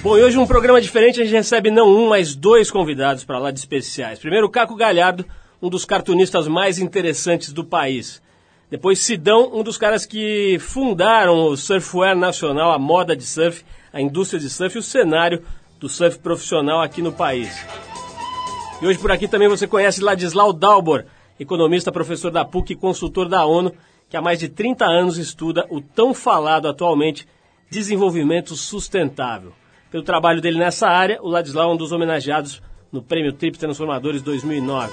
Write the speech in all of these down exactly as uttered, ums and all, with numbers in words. Bom, e hoje um programa diferente, a gente recebe não um, mas dois convidados para lá de especiais. Primeiro, o Caco Galhardo, um dos cartunistas mais interessantes do país. Depois, Sidão, um dos caras que fundaram o surfwear nacional, a moda de surf, a indústria de surf e o cenário do surf profissional aqui no país. E hoje por aqui também você conhece Ladislau Dowbor, economista, professor da PUC e consultor da ONU, que há mais de trinta anos estuda o tão falado atualmente desenvolvimento sustentável. Pelo trabalho dele nessa área, o Ladislau é um dos homenageados no Prêmio Trip Transformadores dois mil e nove.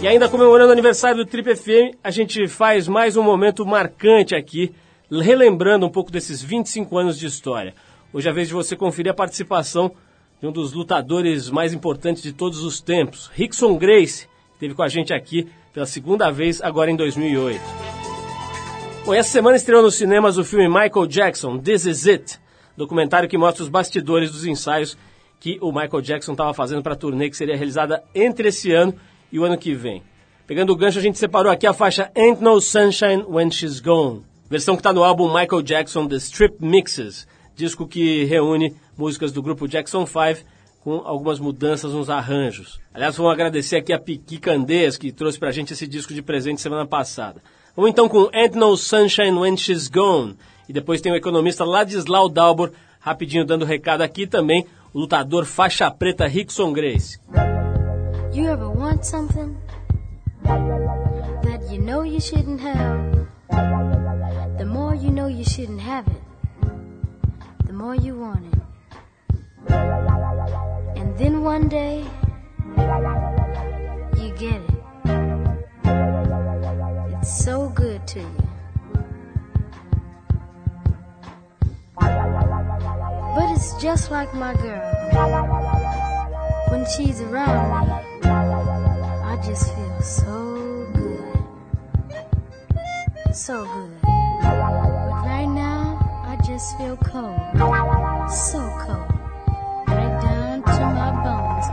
E ainda comemorando o aniversário do Trip F M, a gente faz mais um momento marcante aqui, relembrando um pouco desses vinte e cinco anos de história. Hoje é a vez de você conferir a participação de um dos lutadores mais importantes de todos os tempos, Rickson Gracie, que esteve com a gente aqui pela segunda vez agora em dois mil e oito. Bom, essa semana estreou nos cinemas o filme Michael Jackson, This Is It, documentário que mostra os bastidores dos ensaios que o Michael Jackson estava fazendo para a turnê que seria realizada entre esse ano e o ano que vem. Pegando o gancho, a gente separou aqui a faixa Ain't No Sunshine When She's Gone, versão que está no álbum Michael Jackson, The Strip Mixes, disco que reúne músicas do grupo Jackson five com algumas mudanças nos arranjos. Aliás, vamos agradecer aqui a Piqui Candez, que trouxe para a gente esse disco de presente semana passada. Vamos então com Ain't No Sunshine When She's Gone. E depois tem o economista Ladislau Dowbor, rapidinho dando recado aqui também, o lutador faixa preta Rickson Gracie. You ever want something that you know you shouldn't have? The more you know you shouldn't have it, the more you want it. And then one day you get it. It's so good to you. But it's just like my girl. When she's around me, I just feel so good. So good. But right now, I just feel cold. So cold. Right down to my bones.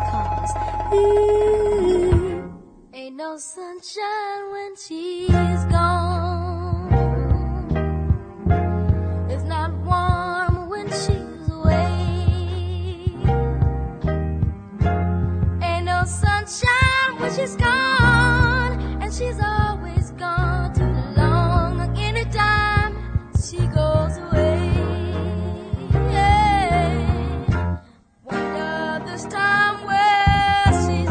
'Cause ooh, ain't no sunshine when she's gone. It's not warm when she's sunshine when she's gone, and she's always gone too long. Anytime she goes away, yeah. Wonder this time where she's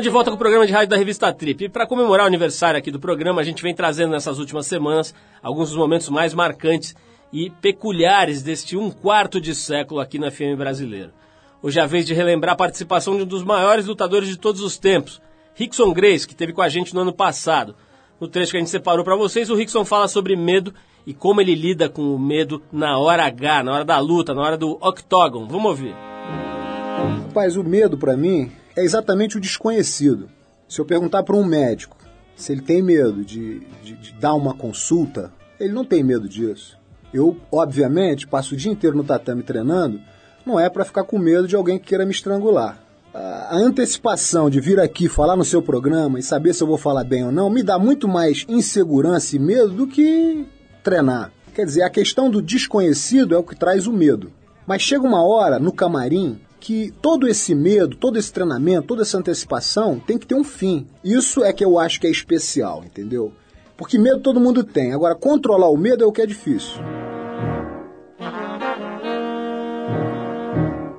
Estamos de volta com o programa de rádio da revista Trip. E para comemorar o aniversário aqui do programa, a gente vem trazendo nessas últimas semanas alguns dos momentos mais marcantes e peculiares deste um quarto de século aqui na F M brasileira. Hoje é a vez de relembrar a participação de um dos maiores lutadores de todos os tempos, Rickson Gracie, que esteve com a gente no ano passado. No trecho que a gente separou para vocês, o Rickson fala sobre medo e como ele lida com o medo na hora H, na hora da luta, na hora do octógono. Vamos ouvir. Rapaz, o medo para mim é exatamente o desconhecido. Se eu perguntar para um médico se ele tem medo de, de, de dar uma consulta, ele não tem medo disso. Eu, obviamente, passo o dia inteiro no tatame treinando, não é para ficar com medo de alguém que queira me estrangular. A antecipação de vir aqui falar no seu programa e saber se eu vou falar bem ou não me dá muito mais insegurança e medo do que treinar. Quer dizer, a questão do desconhecido é o que traz o medo. Mas chega uma hora, no camarim, que todo esse medo, todo esse treinamento, toda essa antecipação tem que ter um fim. Isso é que eu acho que é especial, entendeu? Porque medo todo mundo tem. Agora, controlar o medo é o que é difícil.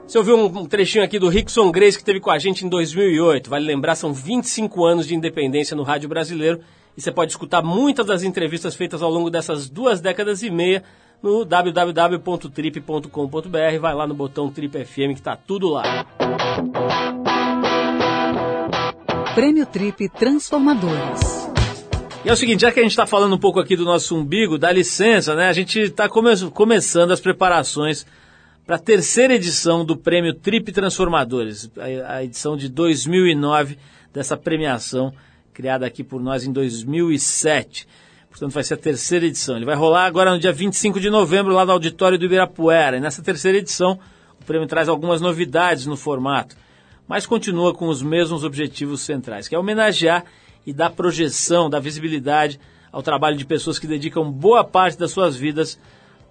Você ouviu um trechinho aqui do Rickson Gracie, que esteve com a gente em dois mil e oito. Vale lembrar, são vinte e cinco anos de independência no rádio brasileiro. E você pode escutar muitas das entrevistas feitas ao longo dessas duas décadas e meia no w w w ponto trip ponto com ponto b r. Vai lá no botão Trip F M que tá tudo lá. Prêmio Trip Transformadores. E é o seguinte, já que a gente está falando um pouco aqui do nosso umbigo, dá licença, né? A gente está come- começando as preparações para a terceira edição do Prêmio Trip Transformadores, a, a edição de dois mil e nove dessa premiação criada aqui por nós em dois mil e sete. Portanto, vai ser a terceira edição. Ele vai rolar agora no dia vinte e cinco de novembro, lá no auditório do Ibirapuera. E nessa terceira edição, o prêmio traz algumas novidades no formato, mas continua com os mesmos objetivos centrais, que é homenagear e dar projeção, dar visibilidade ao trabalho de pessoas que dedicam boa parte das suas vidas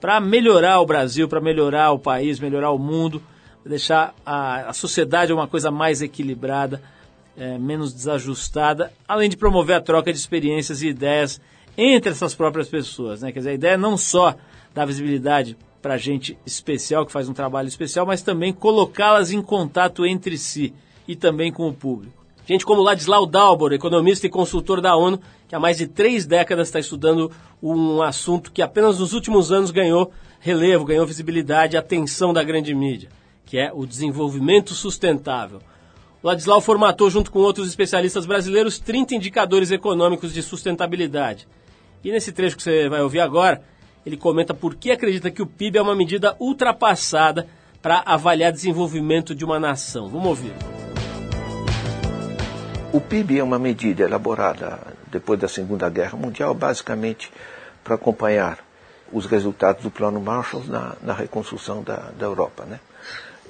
para melhorar o Brasil, para melhorar o país, melhorar o mundo, deixar a, a sociedade uma coisa mais equilibrada, é, menos desajustada, além de promover a troca de experiências e ideias entre essas próprias pessoas, né? Quer dizer, a ideia é não só dar visibilidade para gente especial, que faz um trabalho especial, mas também colocá-las em contato entre si e também com o público. Gente como Ladislau Dowbor, economista e consultor da ONU, que há mais de três décadas está estudando um assunto que apenas nos últimos anos ganhou relevo, ganhou visibilidade e atenção da grande mídia, que é o desenvolvimento sustentável. Ladislau formatou, junto com outros especialistas brasileiros, trinta indicadores econômicos de sustentabilidade. E nesse trecho que você vai ouvir agora, ele comenta por que acredita que o P I B é uma medida ultrapassada para avaliar desenvolvimento de uma nação. Vamos ouvir. O P I B é uma medida elaborada depois da Segunda Guerra Mundial, basicamente para acompanhar os resultados do Plano Marshall na, na reconstrução da, da Europa, né?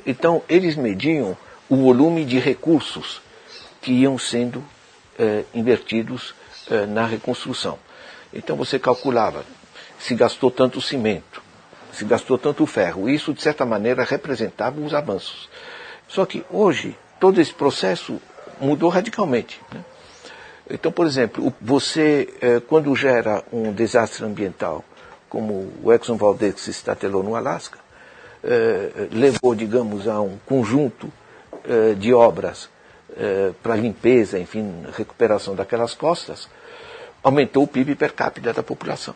Então, eles mediam o volume de recursos que iam sendo eh, invertidos eh, na reconstrução. Então você calculava, se gastou tanto cimento, se gastou tanto ferro, isso de certa maneira representava os avanços. Só que hoje, todo esse processo mudou radicalmente, né? Então, por exemplo, você, eh, quando gera um desastre ambiental, como o Exxon Valdez que se estatelou no Alasca, eh, levou, digamos, a um conjunto de obras eh, para limpeza, enfim, recuperação daquelas costas, aumentou o P I B per capita da população.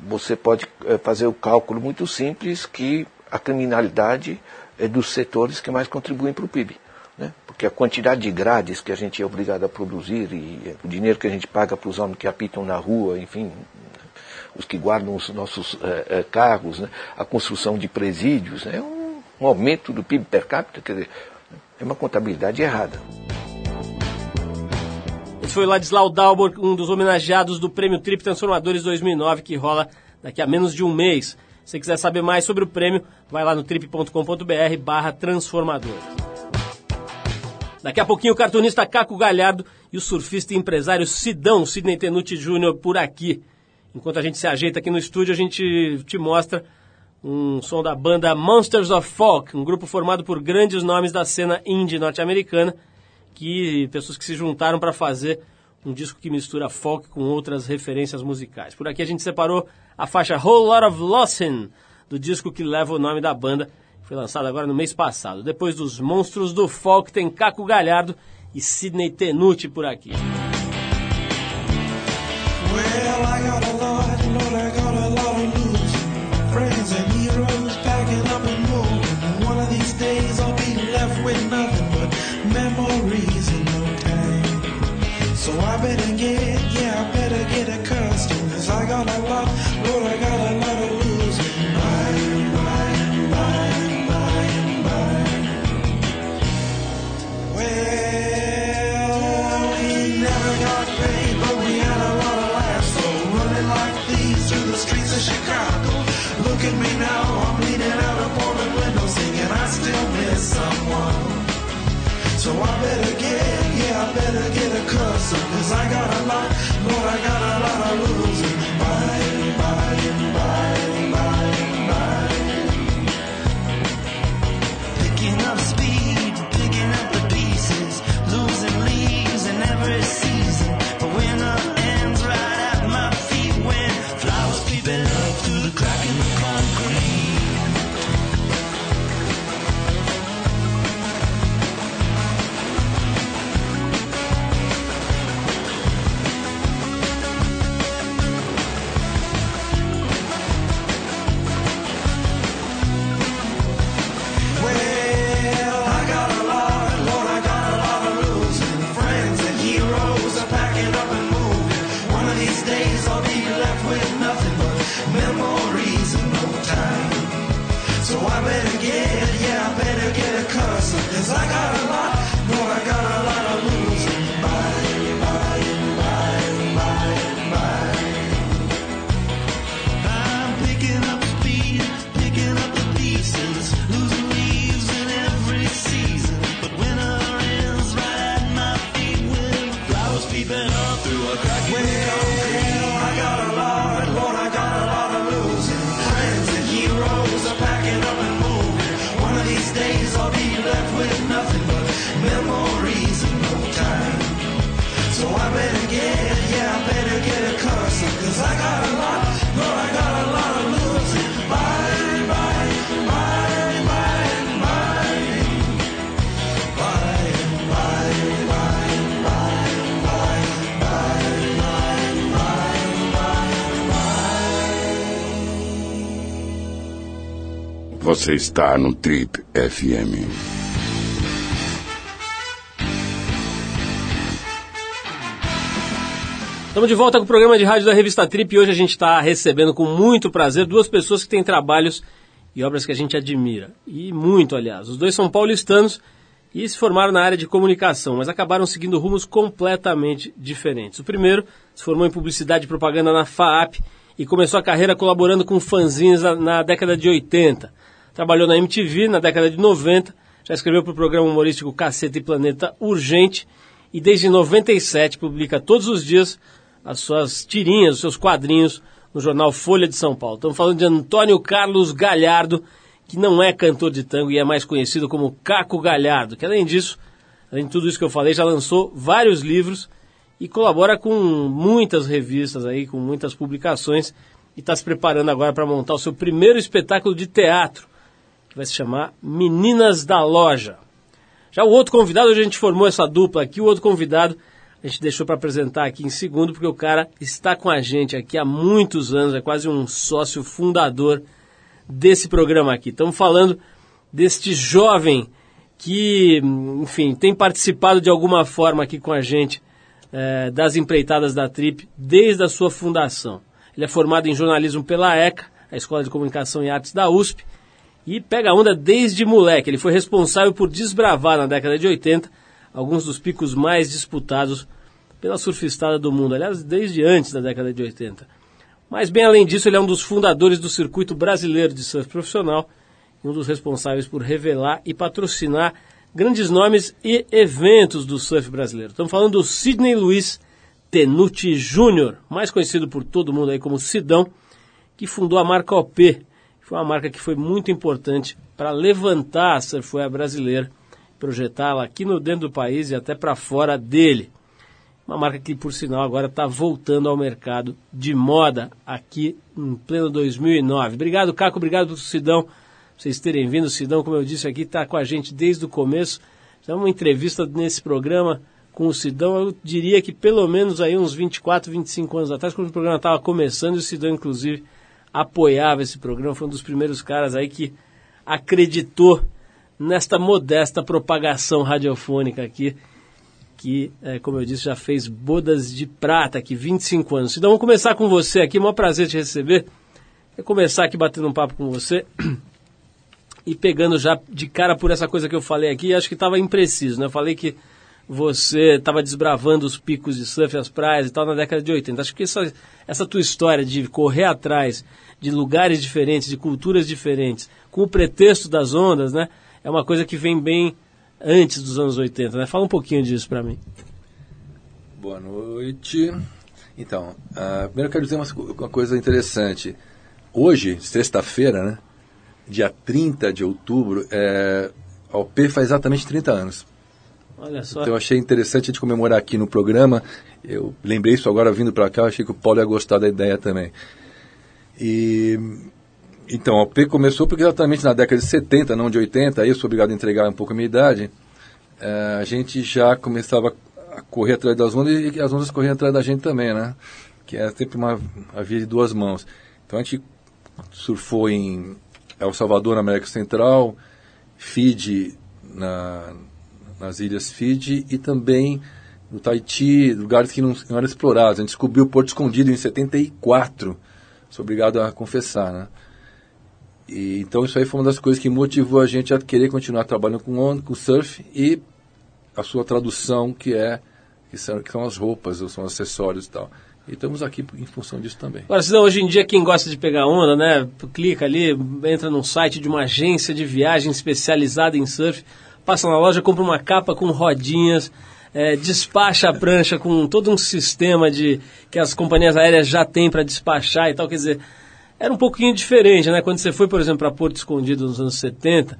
Você pode eh, fazer o cálculo muito simples que a criminalidade é dos setores que mais contribuem para o P I B, né? Porque a quantidade de grades que a gente é obrigado a produzir e o dinheiro que a gente paga para os homens que apitam na rua, enfim, os que guardam os nossos eh, carros, né? A construção de presídios, né? um, um aumento do P I B per capita, quer dizer, é uma contabilidade errada. Esse foi o Ladislau Dowbor, um dos homenageados do Prêmio Trip Transformadores dois mil e nove, que rola daqui a menos de um mês. Se você quiser saber mais sobre o prêmio, vai lá no trip.com.br barra transformadores. Daqui a pouquinho o cartunista Caco Galhardo e o surfista e empresário Sidão, Sidney Tenuti Júnior, por aqui. Enquanto a gente se ajeita aqui no estúdio, a gente te mostra um som da banda Monsters of Folk, um grupo formado por grandes nomes da cena indie norte-americana, que pessoas que se juntaram para fazer um disco que mistura folk com outras referências musicais. Por aqui a gente separou a faixa Whole Lot of Lawson, do disco que leva o nome da banda, que foi lançado agora no mês passado. Depois dos Monstros do Folk tem Caco Galhardo e Sidney Tenuti por aqui. Você está no Trip F M. Estamos de volta com o programa de rádio da revista Trip e hoje a gente está recebendo com muito prazer duas pessoas que têm trabalhos e obras que a gente admira. E muito, aliás. Os dois são paulistanos e se formaram na área de comunicação, mas acabaram seguindo rumos completamente diferentes. O primeiro se formou em publicidade e propaganda na F A A P e começou a carreira colaborando com fanzines na década de oitenta. Trabalhou na M T V na década de noventa, já escreveu para o programa humorístico Casseta e Planeta Urgente e desde noventa e sete publica todos os dias as suas tirinhas, os seus quadrinhos no jornal Folha de São Paulo. Estamos falando de Antônio Carlos Galhardo, que não é cantor de tango e é mais conhecido como Caco Galhardo, que além disso, além de tudo isso que eu falei, já lançou vários livros e colabora com muitas revistas aí, com muitas publicações e está se preparando agora para montar o seu primeiro espetáculo de teatro, que vai se chamar Meninas da Loja. Já o outro convidado, hoje a gente formou essa dupla aqui, o outro convidado a gente deixou para apresentar aqui em segundo, porque o cara está com a gente aqui há muitos anos, é quase um sócio fundador desse programa aqui. Estamos falando deste jovem que, enfim, tem participado de alguma forma aqui com a gente eh, das empreitadas da Trip desde a sua fundação. Ele é formado em jornalismo pela E C A, a Escola de Comunicação e Artes da U S P, e pega onda desde moleque. Ele foi responsável por desbravar na década de oitenta alguns dos picos mais disputados pela surfistada do mundo, aliás, desde antes da década de oitenta. Mas bem além disso, ele é um dos fundadores do Circuito Brasileiro de Surf Profissional e um dos responsáveis por revelar e patrocinar grandes nomes e eventos do surf brasileiro. Estamos falando do Sidney Luiz Tenuti Júnior, mais conhecido por todo mundo aí como Sidão, que fundou a marca O P, foi uma marca que foi muito importante para levantar a surfwear brasileira, projetá-la aqui no dentro do país e até para fora dele. Uma marca que, por sinal, agora está voltando ao mercado de moda aqui em pleno dois mil e nove. Obrigado, Caco. Obrigado, Sidão, por vocês terem vindo. O Sidão, como eu disse aqui, está com a gente desde o começo. fizemos uma entrevista nesse programa com o Sidão, eu diria que pelo menos aí uns vinte e quatro, vinte e cinco anos atrás, quando o programa estava começando, o Sidão, inclusive, apoiava esse programa, foi um dos primeiros caras aí que acreditou nesta modesta propagação radiofônica aqui, que, é, como eu disse, já fez bodas de prata aqui, vinte e cinco anos. Sidão, vamos começar com você aqui, é um prazer te receber. Vou começar aqui batendo um papo com você e pegando já de cara por essa coisa que eu falei aqui, acho que estava impreciso, né? Eu falei que você estava desbravando os picos de surf, as praias e tal, na década de oitenta. Acho que essa, essa tua história de correr atrás de lugares diferentes, de culturas diferentes, com o pretexto das ondas, né? É uma coisa que vem bem antes dos anos oitenta, né? Fala um pouquinho disso pra mim. Boa noite. Então, uh, primeiro eu quero dizer uma, uma coisa interessante. Hoje, sexta-feira, né? Dia trinta de outubro, é, a O P faz exatamente trinta anos. Olha só. Então eu achei interessante a gente comemorar aqui no programa. Eu lembrei isso agora vindo para cá, eu achei que o Paulo ia gostar da ideia também. E então, a O P começou porque exatamente na década de setenta, não de oitenta, aí eu sou obrigado a entregar um pouco a minha idade, é, a gente já começava a correr atrás das ondas e as ondas corriam atrás da gente também, né? Que é sempre uma a via de duas mãos. Então a gente surfou em El Salvador, na América Central, Fiji, na... nas ilhas Fiji e também no Tahiti, lugares que não, não eram explorados. A gente descobriu o Porto Escondido em setenta e quatro, sou obrigado a confessar, né? E, então isso aí foi uma das coisas que motivou a gente a querer continuar trabalhando com onda, com surf e a sua tradução, que, é, que, são, que são as roupas, ou são acessórios e tal. E estamos aqui em função disso também. Agora, senão, hoje em dia, quem gosta de pegar onda, né, clica ali, entra num site de uma agência de viagem especializada em surf, passa na loja, compra uma capa com rodinhas, é, despacha a prancha com todo um sistema de, que as companhias aéreas já têm para despachar e tal. Quer dizer, era um pouquinho diferente, né? Quando você foi, por exemplo, para Porto Escondido nos anos setenta,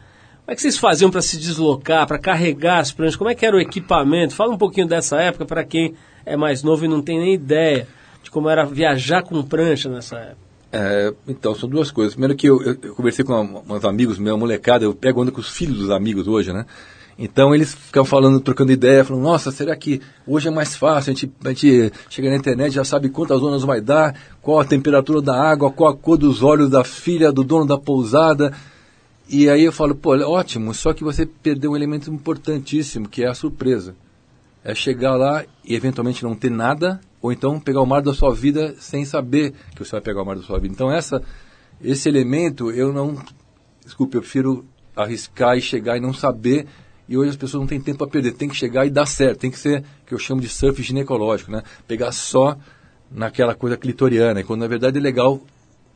como é que vocês faziam para se deslocar, para carregar as pranchas? Como é que era o equipamento? Fala um pouquinho dessa época para quem é mais novo e não tem nem ideia de como era viajar com prancha nessa época. É, então, são duas coisas. Primeiro que eu, eu, eu conversei com uma, uns amigos, minha molecada, eu pego onda com os filhos dos amigos hoje, né? Então, eles ficam falando, trocando ideia, falando, nossa, será que hoje é mais fácil? A gente, a gente chega na internet, já sabe quantas ondas vai dar, qual a temperatura da água, qual a cor dos olhos da filha, do dono da pousada. E aí eu falo, pô, ótimo, só que você perdeu um elemento importantíssimo, que é a surpresa. É chegar lá e eventualmente não ter nada, ou então pegar o mar da sua vida sem saber que você vai pegar o mar da sua vida. Então essa, esse elemento, eu não... Desculpe, eu prefiro arriscar e chegar e não saber, e hoje as pessoas não têm tempo para perder, tem que chegar e dar certo, tem que ser o que eu chamo de surf ginecológico, né? Pegar só naquela coisa clitoriana, quando na verdade é legal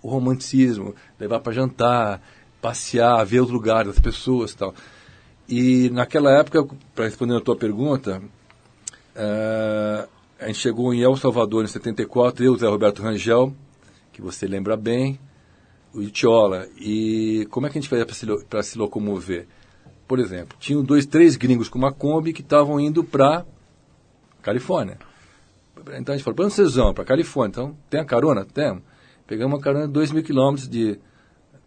o romanticismo, levar para jantar, passear, ver os lugares, as pessoas e tal. E naquela época, para responder a tua pergunta... Uh, a gente chegou em El Salvador em setenta e quatro, eu, Zé Roberto Rangel, que você lembra bem, o Itiola. E como é que a gente fazia para se, para se locomover? Por exemplo, tinham dois, três gringos com uma Kombi que estavam indo para Califórnia. Então a gente falou, para onde vocês vão? Para Califórnia. Então, tem a carona? Temos. Pegamos uma carona de dois mil quilômetros de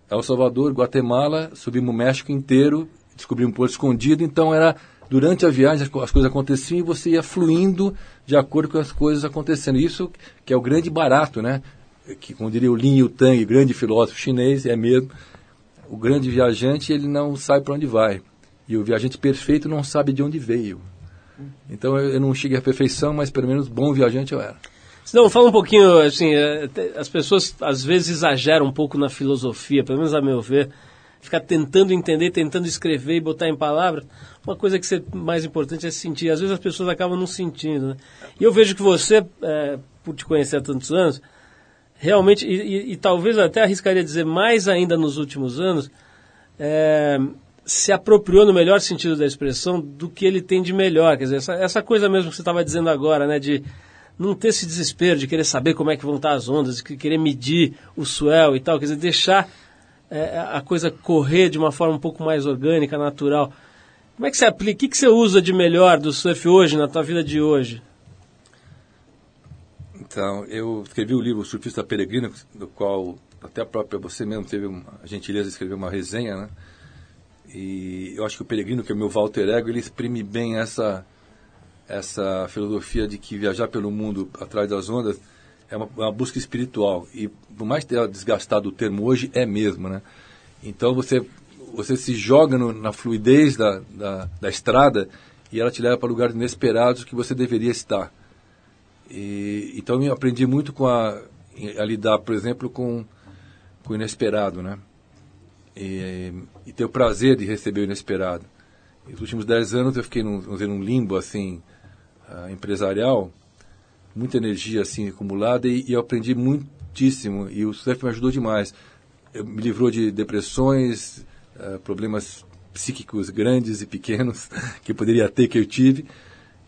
El Salvador, Guatemala, subimos o México inteiro, descobrimos um Porto Escondido, então era... Durante a viagem as coisas aconteciam e você ia fluindo de acordo com as coisas acontecendo. Isso que é o grande barato, né? Que, como diria o Lin Yutang, grande filósofo chinês, é mesmo. O grande viajante, ele não sabe para onde vai. E o viajante perfeito não sabe de onde veio. Então eu, eu não cheguei à perfeição, mas pelo menos bom viajante eu era. Não, fala um pouquinho, assim, as pessoas às vezes exageram um pouco na filosofia, pelo menos a meu ver. Ficar tentando entender, tentando escrever e botar em palavras, uma coisa que é mais importante é sentir. Às vezes as pessoas acabam não sentindo, né? E eu vejo que você, é, por te conhecer há tantos anos, realmente, e, e, e talvez eu até arriscaria dizer mais ainda nos últimos anos, é, se apropriou no melhor sentido da expressão do que ele tem de melhor. Quer dizer, essa, essa coisa mesmo que você estava dizendo agora, né, de não ter esse desespero, de querer saber como é que vão estar as ondas, de querer medir o swell e tal, quer dizer, deixar... É, a coisa correr de uma forma um pouco mais orgânica, natural. Como é que você aplica? O que, que você usa de melhor do surf hoje, na tua vida de hoje? Então, eu escrevi o livro Surfista Peregrino, do qual até a própria você mesmo teve uma, a gentileza de escrever uma resenha, né? E eu acho que o Peregrino, que é o meu Walter Ego, ele exprime bem essa, essa filosofia de que viajar pelo mundo atrás das ondas é uma, uma busca espiritual. E por mais ter desgastado o termo hoje, é mesmo, né? Então você, você se joga no, na fluidez da, da, da estrada e ela te leva para lugares inesperados que você deveria estar. E, então eu aprendi muito com a, a lidar, por exemplo, com, com o inesperado, né? E, e ter o prazer de receber o inesperado. E nos últimos dez anos eu fiquei num, vamos dizer, num limbo assim, uh, empresarial, muita energia assim acumulada, e, e eu aprendi muitíssimo, e o surf me ajudou demais. Eu, me livrou de depressões, uh, problemas psíquicos grandes e pequenos que eu poderia ter, que eu tive,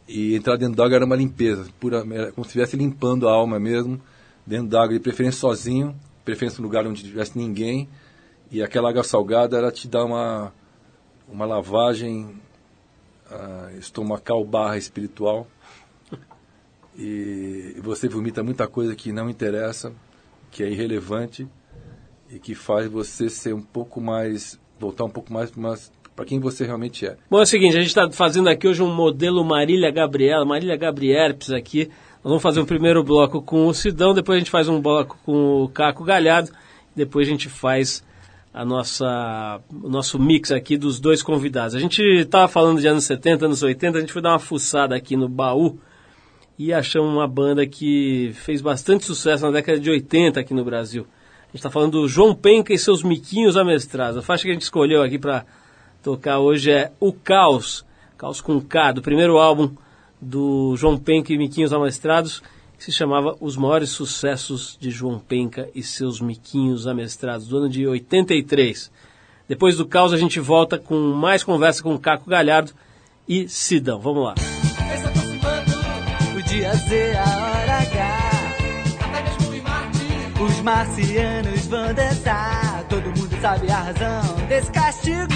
e entrar dentro d'água era uma limpeza, pura, era como se estivesse limpando a alma mesmo, dentro d'água, de preferência sozinho, preferência num lugar onde não tivesse ninguém. E aquela água salgada, ela te dá uma, uma lavagem uh, estomacal barra espiritual. E você vomita muita coisa que não interessa, que é irrelevante e que faz você ser um pouco mais, voltar um pouco mais para quem você realmente é. Bom, é o seguinte, a gente está fazendo aqui hoje um modelo Marília Gabriela, Marília Gabrierpes aqui. Nós vamos fazer o primeiro bloco com o Sidão, depois a gente faz um bloco com o Caco Galhardo, depois a gente faz... A nossa, o nosso mix aqui dos dois convidados. A gente estava falando de anos setenta, anos oitenta, a gente foi dar uma fuçada aqui no baú e achamos uma banda que fez bastante sucesso na década de oitenta aqui no Brasil. A gente está falando do João Penca e seus Miquinhos Amestrados. A faixa que a gente escolheu aqui para tocar hoje é O Caos, Caos com K, do primeiro álbum do João Penca e Miquinhos Amestrados, que se chamava Os Maiores Sucessos de João Penca e Seus Miquinhos Amestrados, do ano de oitenta e três. Depois do Caos, a gente volta com mais conversa com Caco Galhardo e Sidão. Vamos lá. Está aproximando o dia Z, a hora H. Até mesmo em Marte, os marcianos vão dançar. Todo mundo sabe a razão desse castigo.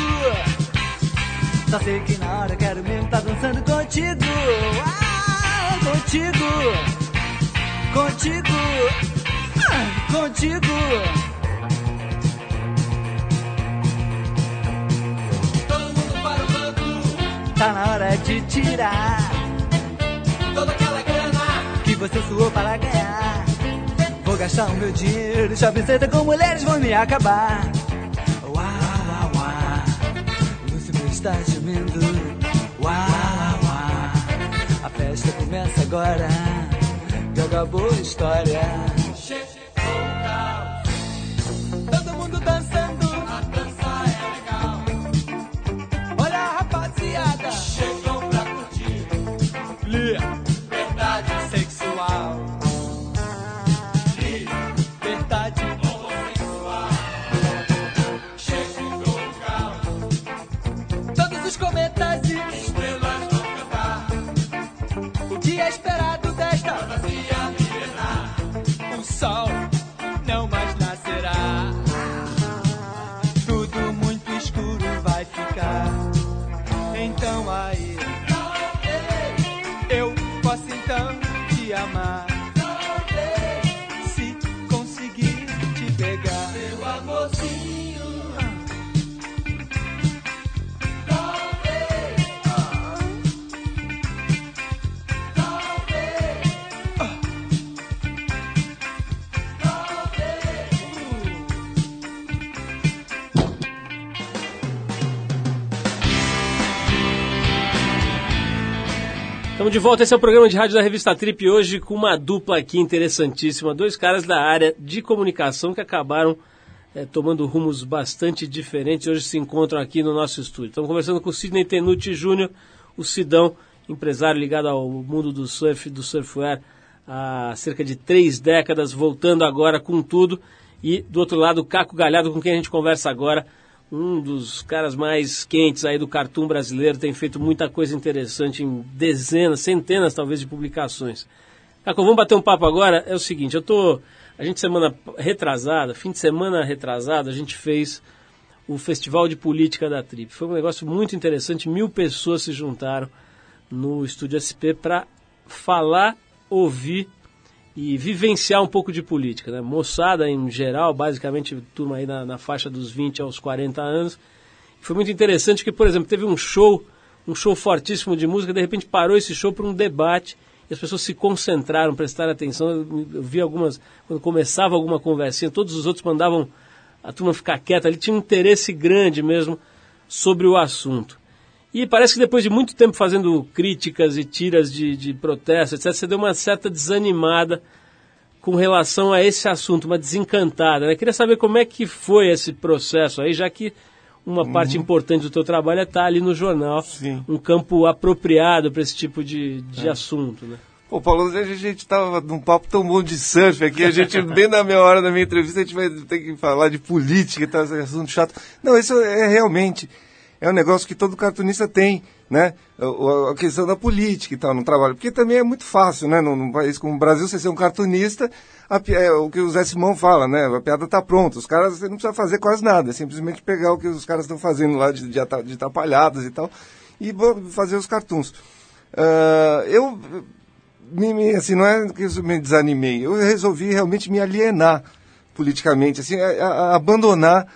Só sei que na hora quero mesmo estar dançando contigo. Ah, contigo. Contigo, ah, contigo. Todo mundo para o banco. Tá na hora de tirar toda aquela grana que você suou para ganhar. Vou gastar o meu dinheiro, shopping center com mulheres vão me acabar. Uau, uau, uau. Você me está gemendo. Uau, uau. A festa começa agora. Acabou a história. Chegou o caos. Todo mundo dançando. A dança é legal. Olha a rapaziada. Chegou pra curtir. Liberdade sexual. Liberdade homossexual. Chegou o caos. Todos os cometas e estrelas vão cantar. O dia esperado. Sol não mais nascerá. Tudo muito escuro vai ficar. Então aí eu posso então te amar. Se conseguir te pegar, meu amorzinho. Estamos de volta, esse é o programa de rádio da Revista Trip, hoje com uma dupla aqui interessantíssima, dois caras da área de comunicação que acabaram é, tomando rumos bastante diferentes, hoje se encontram aqui no nosso estúdio. Estamos conversando com o Sidney Tenuti Júnior, o Sidão, empresário ligado ao mundo do surf, do surfwear, há cerca de três décadas, voltando agora com tudo, e do outro lado o Caco Galhardo, com quem a gente conversa agora, um dos caras mais quentes aí do cartoon brasileiro, tem feito muita coisa interessante em dezenas, centenas talvez de publicações. Caco, vamos bater um papo agora, é o seguinte, eu tô, a gente semana retrasada, fim de semana retrasada, a gente fez o Festival de Política da Trip, foi um negócio muito interessante, mil pessoas se juntaram no Estúdio S P para falar, ouvir e vivenciar um pouco de política, né? Moçada em geral, basicamente turma aí na, na faixa dos vinte aos quarenta anos, foi muito interessante que, por exemplo, teve um show, um show fortíssimo de música, de repente parou esse show para um debate, e as pessoas se concentraram, prestaram atenção. Eu vi algumas, quando começava alguma conversinha, todos os outros mandavam a turma ficar quieta, ali tinha um interesse grande mesmo sobre o assunto. E parece que depois de muito tempo fazendo críticas e tiras de, de protesto, etcétera, você deu uma certa desanimada com relação a esse assunto, uma desencantada, né? Queria saber como é que foi esse processo aí, já que uma uhum. parte importante do teu trabalho é estar ali no jornal, Sim. um campo apropriado para esse tipo de, de é. assunto, né? Pô, Paulo, a gente estava num papo tão bom de surf aqui, a gente, bem na meia hora da minha entrevista, a gente vai ter que falar de política e tal, esse assunto chato. Não, isso é realmente... É um negócio que todo cartunista tem, né? A questão da política e tal, no trabalho. Porque também é muito fácil, né? Num país como o Brasil, você ser um cartunista, a, é, o que o Zé Simão fala, né? A piada tá pronta. Os caras, você não precisa fazer quase nada. É simplesmente pegar o que os caras estão fazendo lá de, de, de tapalhadas e tal e fazer os cartoons. Uh, eu, me, assim, não é que eu me desanimei. Eu resolvi realmente me alienar politicamente, assim, a, a, a abandonar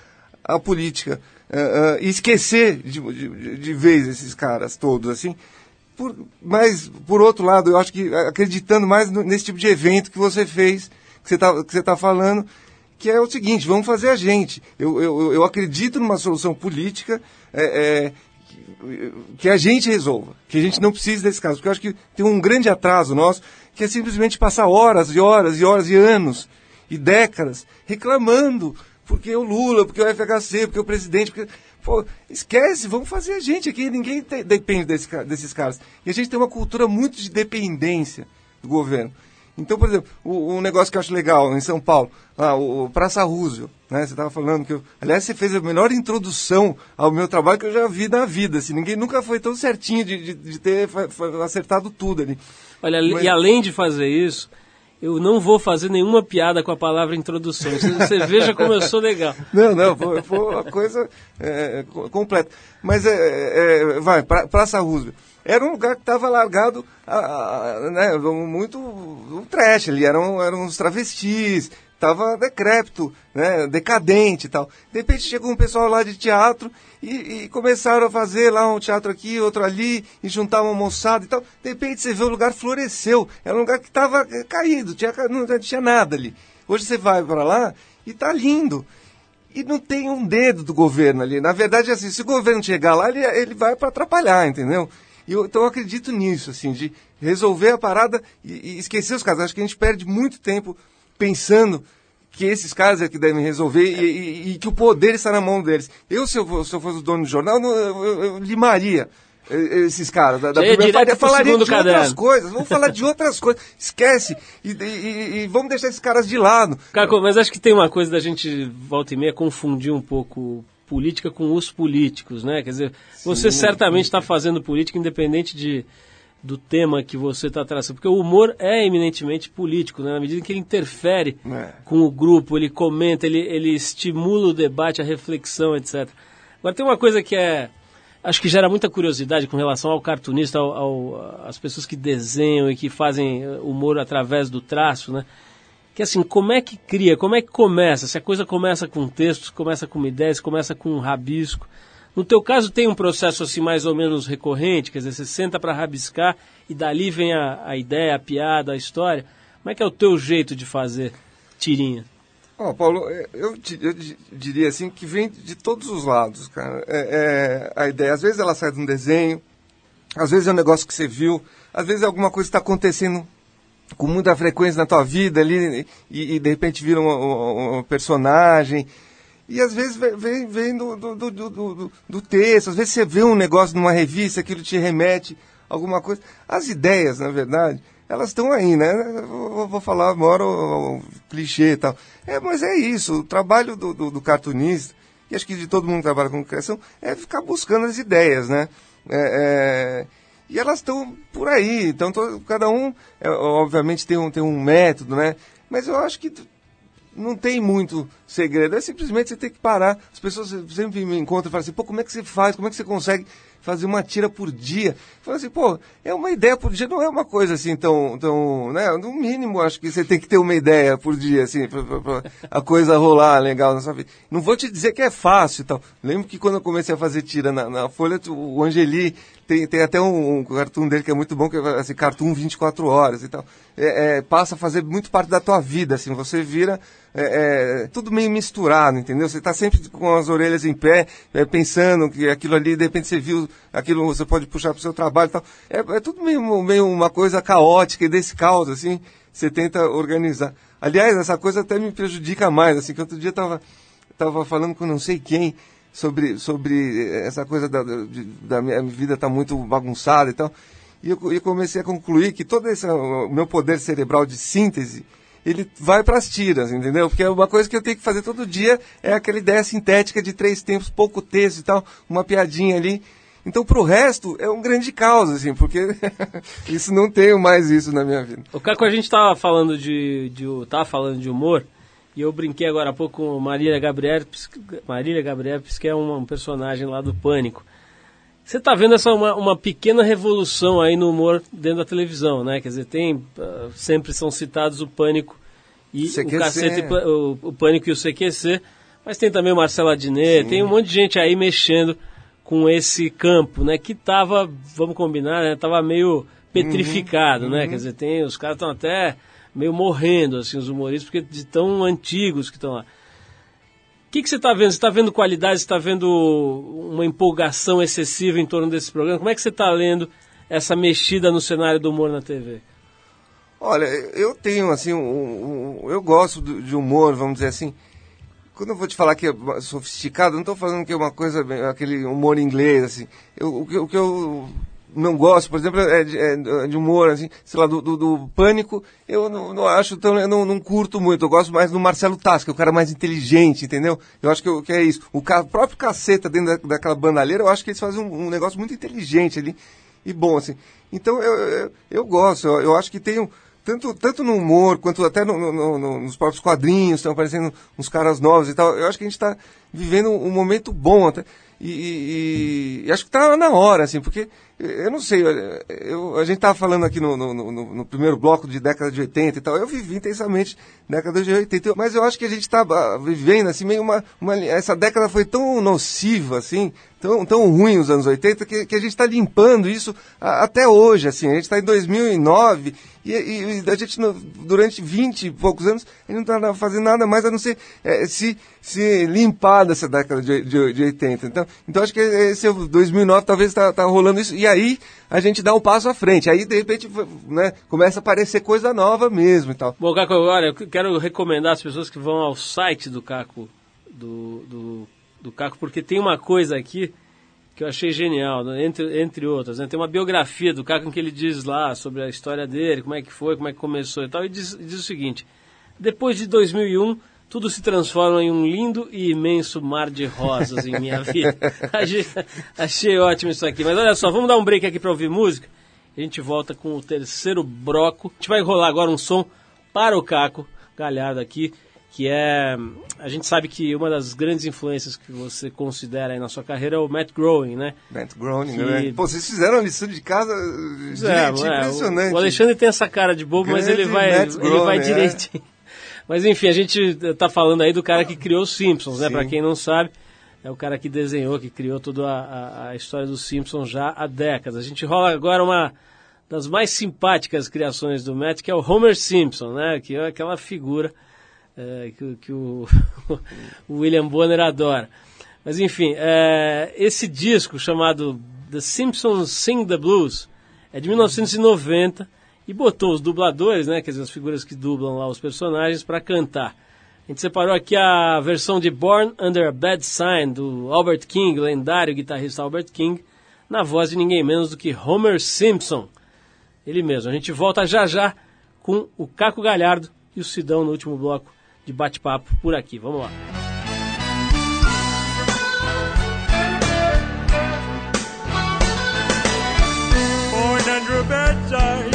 a política. Uh, uh, e esquecer de, de, de vez esses caras todos, assim. Por, mas, por outro lado, eu acho que acreditando mais no, nesse tipo de evento que você fez, que você tá, que você tá falando, que é o seguinte, vamos fazer a gente. Eu, eu, eu acredito numa solução política é, é, que, que a gente resolva, que a gente não precise desse caso. Porque eu acho que tem um grande atraso nosso, que é simplesmente passar horas e horas e horas e anos e décadas reclamando porque o Lula, porque o F H C, porque o presidente... Porque... Pô, esquece, vamos fazer a gente aqui, ninguém te... depende desse, desses caras. E a gente tem uma cultura muito de dependência do governo. Então, por exemplo, o, um negócio que eu acho legal em São Paulo, lá, o, o Praça Roosevelt, né? Você estava falando que... Eu... Aliás, você fez a melhor introdução ao meu trabalho que eu já vi na vida. Assim, ninguém nunca foi tão certinho de, de, de ter acertado tudo ali. Olha, mas... e além de fazer isso... Eu não vou fazer nenhuma piada com a palavra introdução. Você veja como eu sou legal. Não, não, foi, foi uma coisa é, completa. Mas, é, é, vai, pra, Praça Roosevelt. Era um lugar que estava largado, a, a, né, muito um trash ali. Eram, eram uns travestis, estava decrépito, né, decadente e tal. De repente chegou um pessoal lá de teatro e, e começaram a fazer lá um teatro aqui, outro ali, e juntar uma moçada e tal. De repente você vê o lugar floresceu. Era um lugar que estava caído, tinha, não tinha nada ali. Hoje você vai para lá e tá lindo. E não tem um dedo do governo ali. Na verdade é assim, se o governo chegar lá, ele, ele vai para atrapalhar, entendeu? Eu, então eu acredito nisso, assim, de resolver a parada e, e esquecer os casos. Acho que a gente perde muito tempo pensando que esses caras é que devem resolver e, e, e que o poder está na mão deles. Eu, se eu, se eu fosse o dono do jornal, eu, eu, eu, eu limaria esses caras. Da, da primeira parte, eu falaria de caderno. outras coisas. Vamos falar de outras coisas. Esquece. E, e, e vamos deixar esses caras de lado. Caco, mas acho que tem uma coisa da gente, volta e meia, confundir um pouco política com os políticos, né? Quer dizer, Sim, você certamente está fazendo política independente de... do tema que você está traçando, porque o humor é eminentemente político, né? Na medida em que ele interfere é. com o grupo, ele comenta, ele, ele estimula o debate, a reflexão, etcétera. Agora, tem uma coisa que é, acho que gera muita curiosidade com relação ao cartunista, ao, ao, às pessoas que desenham e que fazem humor através do traço, né? Que assim, como é que cria, como é que começa? Se a coisa começa com textos, começa com uma ideia, se começa com um rabisco... No teu caso, tem um processo assim mais ou menos recorrente, quer dizer, você senta para rabiscar e dali vem a, a ideia, a piada, a história. Como é que é o teu jeito de fazer tirinha? Ó, oh, Paulo, eu, eu diria assim que vem de todos os lados, cara. É, é, a ideia, às vezes ela sai de um desenho, às vezes é um negócio que você viu, às vezes alguma coisa está acontecendo com muita frequência na tua vida ali e, e de repente vira um, um, um personagem... E às vezes vem, vem do, do, do, do, do, do texto, às vezes você vê um negócio numa revista, aquilo te remete a alguma coisa. As ideias, na verdade, elas estão aí, né? Eu vou falar agora o, o clichê e tal. É, mas é isso, o trabalho do, do, do cartunista, e acho que de todo mundo que trabalha com criação, é ficar buscando as ideias, né? É, é, e elas estão por aí, então todo, cada um, é, obviamente, tem um, tem um método, né? Mas eu acho que... Não tem muito segredo, é simplesmente você ter que parar. As pessoas sempre me encontram e falam assim, pô, como é que você faz, como é que você consegue fazer uma tira por dia. Falei assim, pô, é uma ideia por dia, não é uma coisa assim tão, tão, né? No mínimo, acho que você tem que ter uma ideia por dia, assim, pra, pra, pra a coisa rolar legal na sua vida. Não vou te dizer que é fácil e tal. Lembro que quando eu comecei a fazer tira na, na Folha, o Angeli tem, tem até um, um cartoon dele que é muito bom, que é assim, cartoon vinte e quatro horas e tal. É, é, passa a fazer muito parte da tua vida, assim, você vira... É, é, tudo meio misturado, entendeu? Você está sempre com as orelhas em pé, é, pensando que aquilo ali, de repente você viu, aquilo você pode puxar para o seu trabalho e tal. É, é tudo meio, meio uma coisa caótica, e desse caos, assim, você tenta organizar. Aliás, essa coisa até me prejudica mais, assim, que outro dia eu tava, tava falando com não sei quem sobre, sobre essa coisa da, de, da minha vida tá muito bagunçada e tal, e eu, eu comecei a concluir que todo esse o meu poder cerebral de síntese, ele vai para as tiras, entendeu? Porque uma coisa que eu tenho que fazer todo dia é aquela ideia sintética de três tempos, pouco texto e tal, uma piadinha ali. Então, pro resto, é um grande caos, assim, porque isso não tenho mais isso na minha vida. O Caco, a gente tava falando de, de, tava falando de humor, e eu brinquei agora há pouco com Marília Gabriel, Marília Gabriel, que é um personagem lá do Pânico. Você está vendo essa uma, uma pequena revolução aí no humor dentro da televisão, né? Quer dizer, tem, uh, sempre são citados o Pânico e o, Casseta e, o, o Pânico e o C Q C, mas tem também o Marcelo Adnet, tem um monte de gente aí mexendo com esse campo, né? Que estava, vamos combinar, né? Tava meio petrificado, uhum, né? Uhum. Quer dizer, tem, os caras estão até meio morrendo, assim, os humoristas, porque de tão antigos que estão lá. O que, que você está vendo? Você está vendo qualidade? Você está vendo uma empolgação excessiva em torno desse programa? Como é que você está lendo essa mexida no cenário do humor na T V? Olha, eu tenho, assim, um, um, eu gosto de humor, vamos dizer assim. Quando eu vou te falar que é sofisticado, eu não estou falando que é uma coisa, aquele humor inglês, assim. Eu, o, que, o que eu não gosto, por exemplo, é de, é de humor, assim, sei lá, do, do, do Pânico, eu não, não acho tão, eu não, não curto muito, eu gosto mais do Marcelo Tasca, que é o cara mais inteligente, entendeu? Eu acho que, eu, que é isso. O ca, próprio Caceta dentro da, daquela bandalheira, eu acho que eles fazem um, um negócio muito inteligente ali, e bom, assim. Então, eu, eu, eu gosto, eu, eu acho que tem um... Tanto, tanto no humor, quanto até no, no, no, nos próprios quadrinhos, estão aparecendo uns caras novos e tal. Eu acho que a gente está vivendo um momento bom até. E, e, e acho que está na hora, assim, porque, eu não sei, eu, eu, a gente estava falando aqui no, no, no, no primeiro bloco de década de oitenta e tal. Eu vivi intensamente década de oitenta, mas eu acho que a gente está vivendo, assim, meio uma, uma... Essa década foi tão nociva, assim, tão, tão ruim os anos oitenta, que, que a gente está limpando isso a, até hoje, assim. A gente está em dois mil e nove... E, e, e a gente, durante vinte e poucos anos, a gente não está fazendo nada mais a não ser é, se, se limpar dessa década de, de, de oitenta. Então, então, acho que esse dois mil e nove talvez está tá rolando isso. E aí, a gente dá um passo à frente. Aí, de repente, né, começa a aparecer coisa nova mesmo e tal. Bom, Caco, agora eu quero recomendar às pessoas que vão ao site do Caco, do, do, do Caco, porque tem uma coisa aqui que eu achei genial, né? entre, entre outras, né? Tem uma biografia do Caco em que ele diz lá sobre a história dele, como é que foi, como é que começou e tal, e diz, diz o seguinte: depois de dois mil e um, tudo se transforma em um lindo e imenso mar de rosas em minha vida. achei, achei ótimo isso aqui, mas olha só, vamos dar um break aqui para ouvir música, a gente volta com o terceiro bloco. A gente vai enrolar agora um som para o Caco Galhardo aqui, que é, a gente sabe que uma das grandes influências que você considera aí na sua carreira é o Matt Groening, né? Matt Groening, que... né? Pô, vocês fizeram a lição de casa direitinho, é, impressionante. O Alexandre tem essa cara de bobo, grande, mas ele vai, Matt Groening, ele vai direitinho. É. Mas enfim, a gente tá falando aí do cara que criou os Simpsons, né? Sim. Pra quem não sabe, é o cara que desenhou, que criou toda a, a história dos Simpsons já há décadas. A gente rola agora uma das mais simpáticas criações do Matt, que é o Homer Simpson, né? Que é aquela figura... É, que, que o, o William Bonner adora. Mas enfim, é, esse disco chamado The Simpsons Sing the Blues é de mil novecentos e noventa e botou os dubladores, né, quer dizer, as figuras que dublam lá os personagens, para cantar. A gente separou aqui a versão de Born Under a Bad Sign do Albert King, lendário guitarrista Albert King, na voz de ninguém menos do que Homer Simpson, ele mesmo. A gente volta já já com o Caco Galhardo e o Sidão no último bloco de bate-papo por aqui. Vamos lá. Born under a bad sign,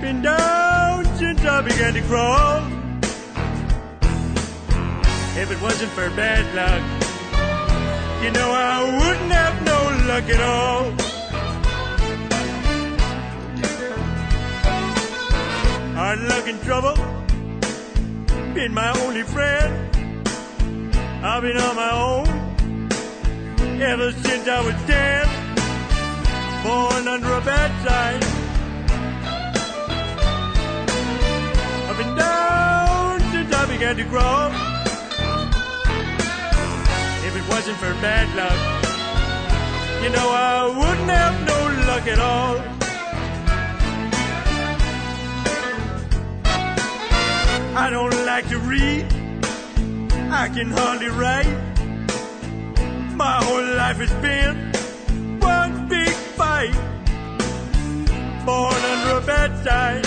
been down since I began to crawl. If it wasn't for bad luck, You know I wouldn't have no luck at all. Hard luck and trouble been my only friend. I've been on my own ever since I was ten. Born under a bad sign, I've been down since I began to grow. If it wasn't for bad luck, you know I wouldn't have no luck at all. I don't like to read, I can hardly write. My whole life has been one big fight. Born under a bad sign,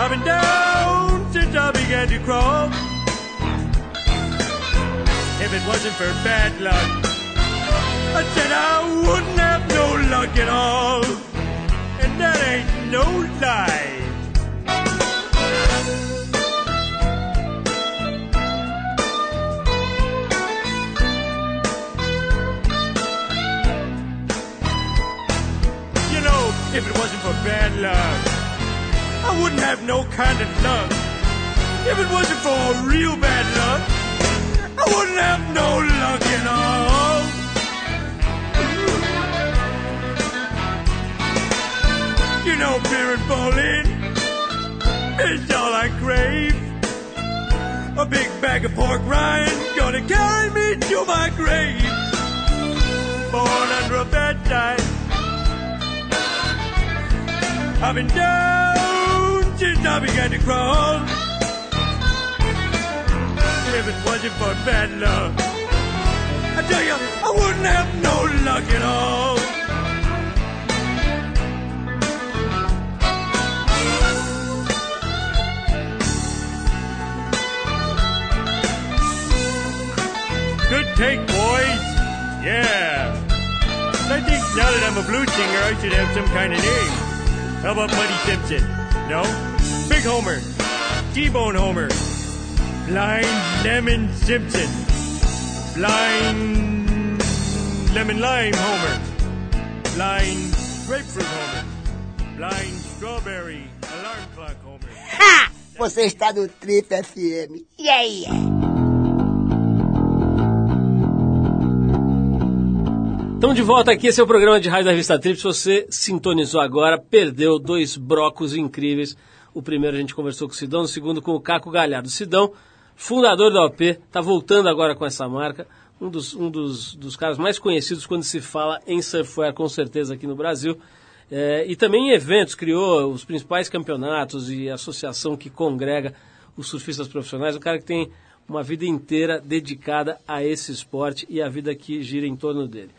I've been down since I began to crawl. If it wasn't for bad luck, I said I wouldn't have no luck at all. And that ain't no lie. You know, if it wasn't for bad luck, I wouldn't have no kind of luck. If it wasn't for real bad luck, I wouldn't have no luck at all. You know, beer and bowling is all I crave. A big bag of pork rind gonna carry me to my grave. Born under a bad sign, I've been down since I began to crawl. If it wasn't for bad luck, I tell you, I wouldn't have no luck at all. Good take, boys. Yeah. I think now that I'm a blues singer, I should have some kind of name. How about Buddy Simpson? No? Big Homer. T-Bone Homer. Blind Lemon Simpson. Blind Lemon Lime Homer. Blind Grapefruit Homer. Blind Strawberry Alarm Clock Homer. Ha! Você está no Trip F M. Yeah, yeah. Estamos de volta aqui, esse é o programa de rádio da revista Trip. Se você sintonizou agora, perdeu dois brocos incríveis. O primeiro a gente conversou com o Sidão, o segundo com o Caco Galhardo. Sidão, fundador da O P, está voltando agora com essa marca. Um dos, um dos, dos caras mais conhecidos quando se fala em surfwear, com certeza, aqui no Brasil. É, e também em eventos, criou os principais campeonatos e associação que congrega os surfistas profissionais. O cara que tem uma vida inteira dedicada a esse esporte e a vida que gira em torno dele.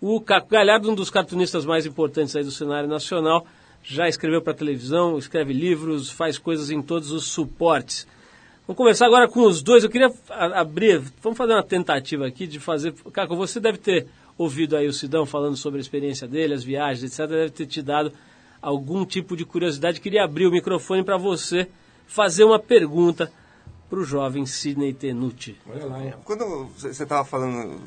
O Caco Galhardo, um dos cartunistas mais importantes aí do cenário nacional, já escreveu para televisão, escreve livros, faz coisas em todos os suportes. Vamos conversar agora com os dois. Eu queria abrir, vamos fazer uma tentativa aqui de fazer... Caco, você deve ter ouvido aí o Sidão falando sobre a experiência dele, as viagens, etcétera. Deve ter te dado algum tipo de curiosidade. Queria abrir o microfone para você fazer uma pergunta para o jovem Sidney Tenuti. Olha lá, hein? Quando você estava falando...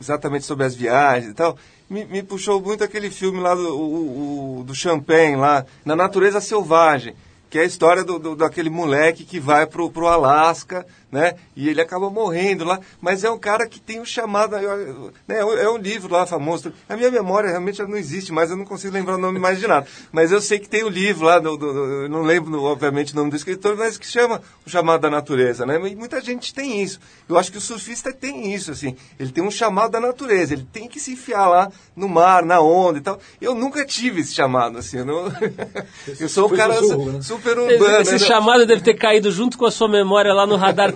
exatamente sobre as viagens e tal, me, me puxou muito aquele filme lá do, o, o, do Champagne, lá, Na Natureza Selvagem, que é a história do, do, daquele moleque que vai pro, pro Alasca, né, e ele acaba morrendo lá, mas é um cara que tem um chamado, né, é um livro lá famoso, a minha memória realmente não existe, mas eu não consigo lembrar o nome mais de nada, mas eu sei que tem um livro lá, do, do, do, não lembro obviamente o nome do escritor, mas que chama O Chamado da Natureza, né, e muita gente tem isso, eu acho que o surfista tem isso, assim, ele tem um chamado da natureza, ele tem que se enfiar lá no mar, na onda e tal, eu nunca tive esse chamado, assim, eu, não... eu sou um cara su- super urbano. Esse, esse né? chamado deve ter caído junto com a sua memória lá no radar.